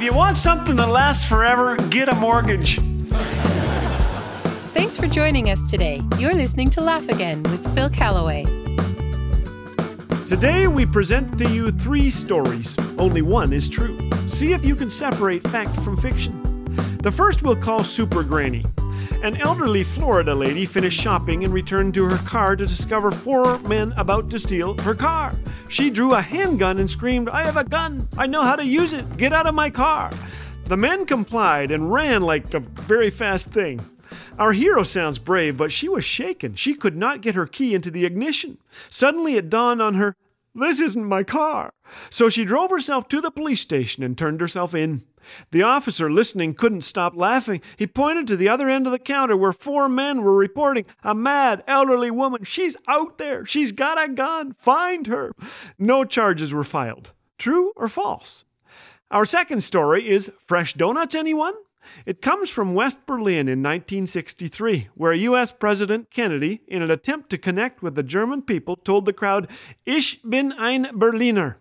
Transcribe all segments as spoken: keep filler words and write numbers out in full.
If you want something that lasts forever, get a mortgage. Thanks for joining us today. You're listening to Laugh Again with Phil Calloway. Today we present to you three stories. Only one is true. See if you can separate fact from fiction. The first we'll call Super Granny. An elderly Florida lady finished shopping and returned to her car to discover four men about to steal her car. She drew a handgun and screamed, "I have a gun! I know how to use it! Get out of my car!" The men complied and ran like a very fast thing. Our hero sounds brave, but she was shaken. She could not get her key into the ignition. Suddenly it dawned on her, "This isn't my car." So she drove herself to the police station and turned herself in. The officer listening couldn't stop laughing. He pointed to the other end of the counter where four men were reporting, "A mad elderly woman. She's out there. She's got a gun. Find her." No charges were filed. True or false? Our second story is Fresh Donuts, anyone? It comes from West Berlin in nineteen sixty-three, where U S President Kennedy, in an attempt to connect with the German people, told the crowd, "Ich bin ein Berliner."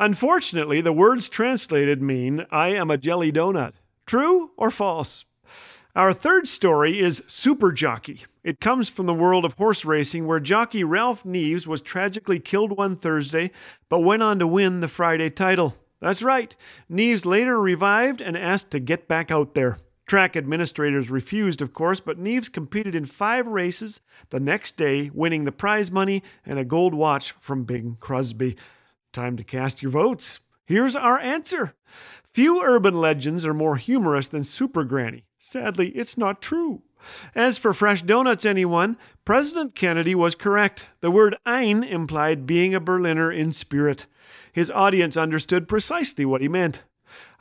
Unfortunately, the words translated mean, "I am a jelly donut." True or false? Our third story is Super Jockey. It comes from the world of horse racing, where jockey Ralph Neves was tragically killed one Thursday, but went on to win the Friday title. That's right. Neves later revived and asked to get back out there. Track administrators refused, of course, but Neves competed in five races the next day, winning the prize money and a gold watch from Bing Crosby. Time to cast your votes. Here's our answer. Few urban legends are more humorous than Super Granny. Sadly, it's not true. As for Fresh Donuts, anyone, President Kennedy was correct. The word ein implied being a Berliner in spirit. His audience understood precisely what he meant.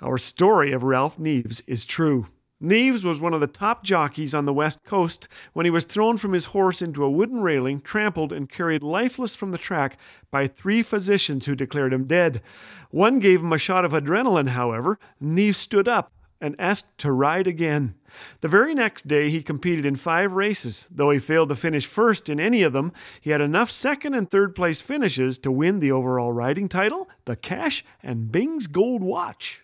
Our story of Ralph Neves is true. Neves was one of the top jockeys on the West Coast when he was thrown from his horse into a wooden railing, trampled, and carried lifeless from the track by three physicians who declared him dead. One gave him a shot of adrenaline, however. Neves stood up and asked to ride again. The very next day, he competed in five races. Though he failed to finish first in any of them, he had enough second and third place finishes to win the overall riding title, the cash, and Bing's gold watch.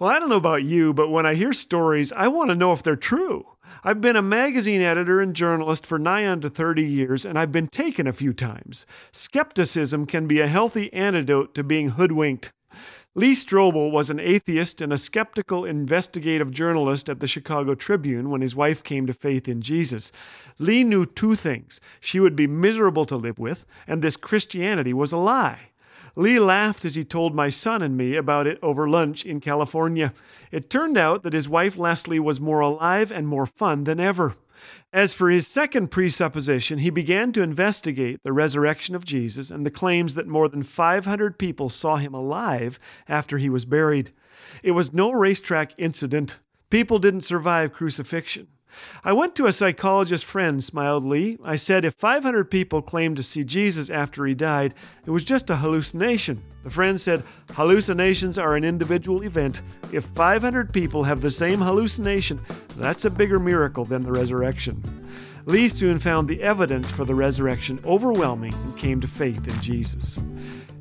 Well, I don't know about you, but when I hear stories, I want to know if they're true. I've been a magazine editor and journalist for nigh on to thirty years, and I've been taken a few times. Skepticism can be a healthy antidote to being hoodwinked. Lee Strobel was an atheist and a skeptical investigative journalist at the Chicago Tribune when his wife came to faith in Jesus. Lee knew two things: she would be miserable to live with, and this Christianity was a lie. Lee laughed as he told my son and me about it over lunch in California. It turned out that his wife Leslie was more alive and more fun than ever. As for his second presupposition, he began to investigate the resurrection of Jesus and the claims that more than five hundred people saw him alive after he was buried. It was no racetrack incident. People didn't survive crucifixion. "I went to a psychologist friend," smiled Lee. "I said if five hundred people claimed to see Jesus after he died, it was just a hallucination." The friend said, "Hallucinations are an individual event. If five hundred people have the same hallucination, that's a bigger miracle than the resurrection." Lee soon found the evidence for the resurrection overwhelming and came to faith in Jesus.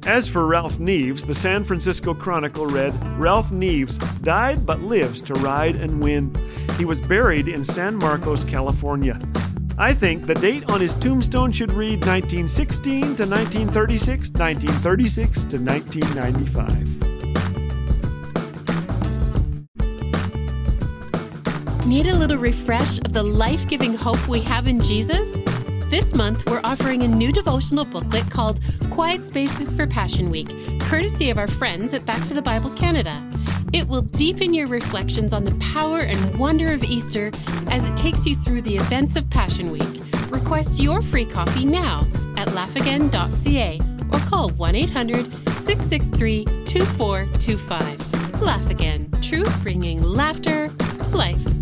As for Ralph Neves, the San Francisco Chronicle read, "Ralph Neves died but lives to ride and win." He was buried in San Marcos, California. I think the date on his tombstone should read nineteen sixteen to nineteen thirty-six, nineteen thirty-six to nineteen ninety-five. Need a little refresh of the life-giving hope we have in Jesus? This month, we're offering a new devotional booklet called Quiet Spaces for Passion Week, courtesy of our friends at Back to the Bible Canada. It will deepen your reflections on the power and wonder of Easter as it takes you through the events of Passion Week. Request your free copy now at laugh again dot c a or call one eight hundred six six three two four two five. Laugh Again, truth bringing laughter to life.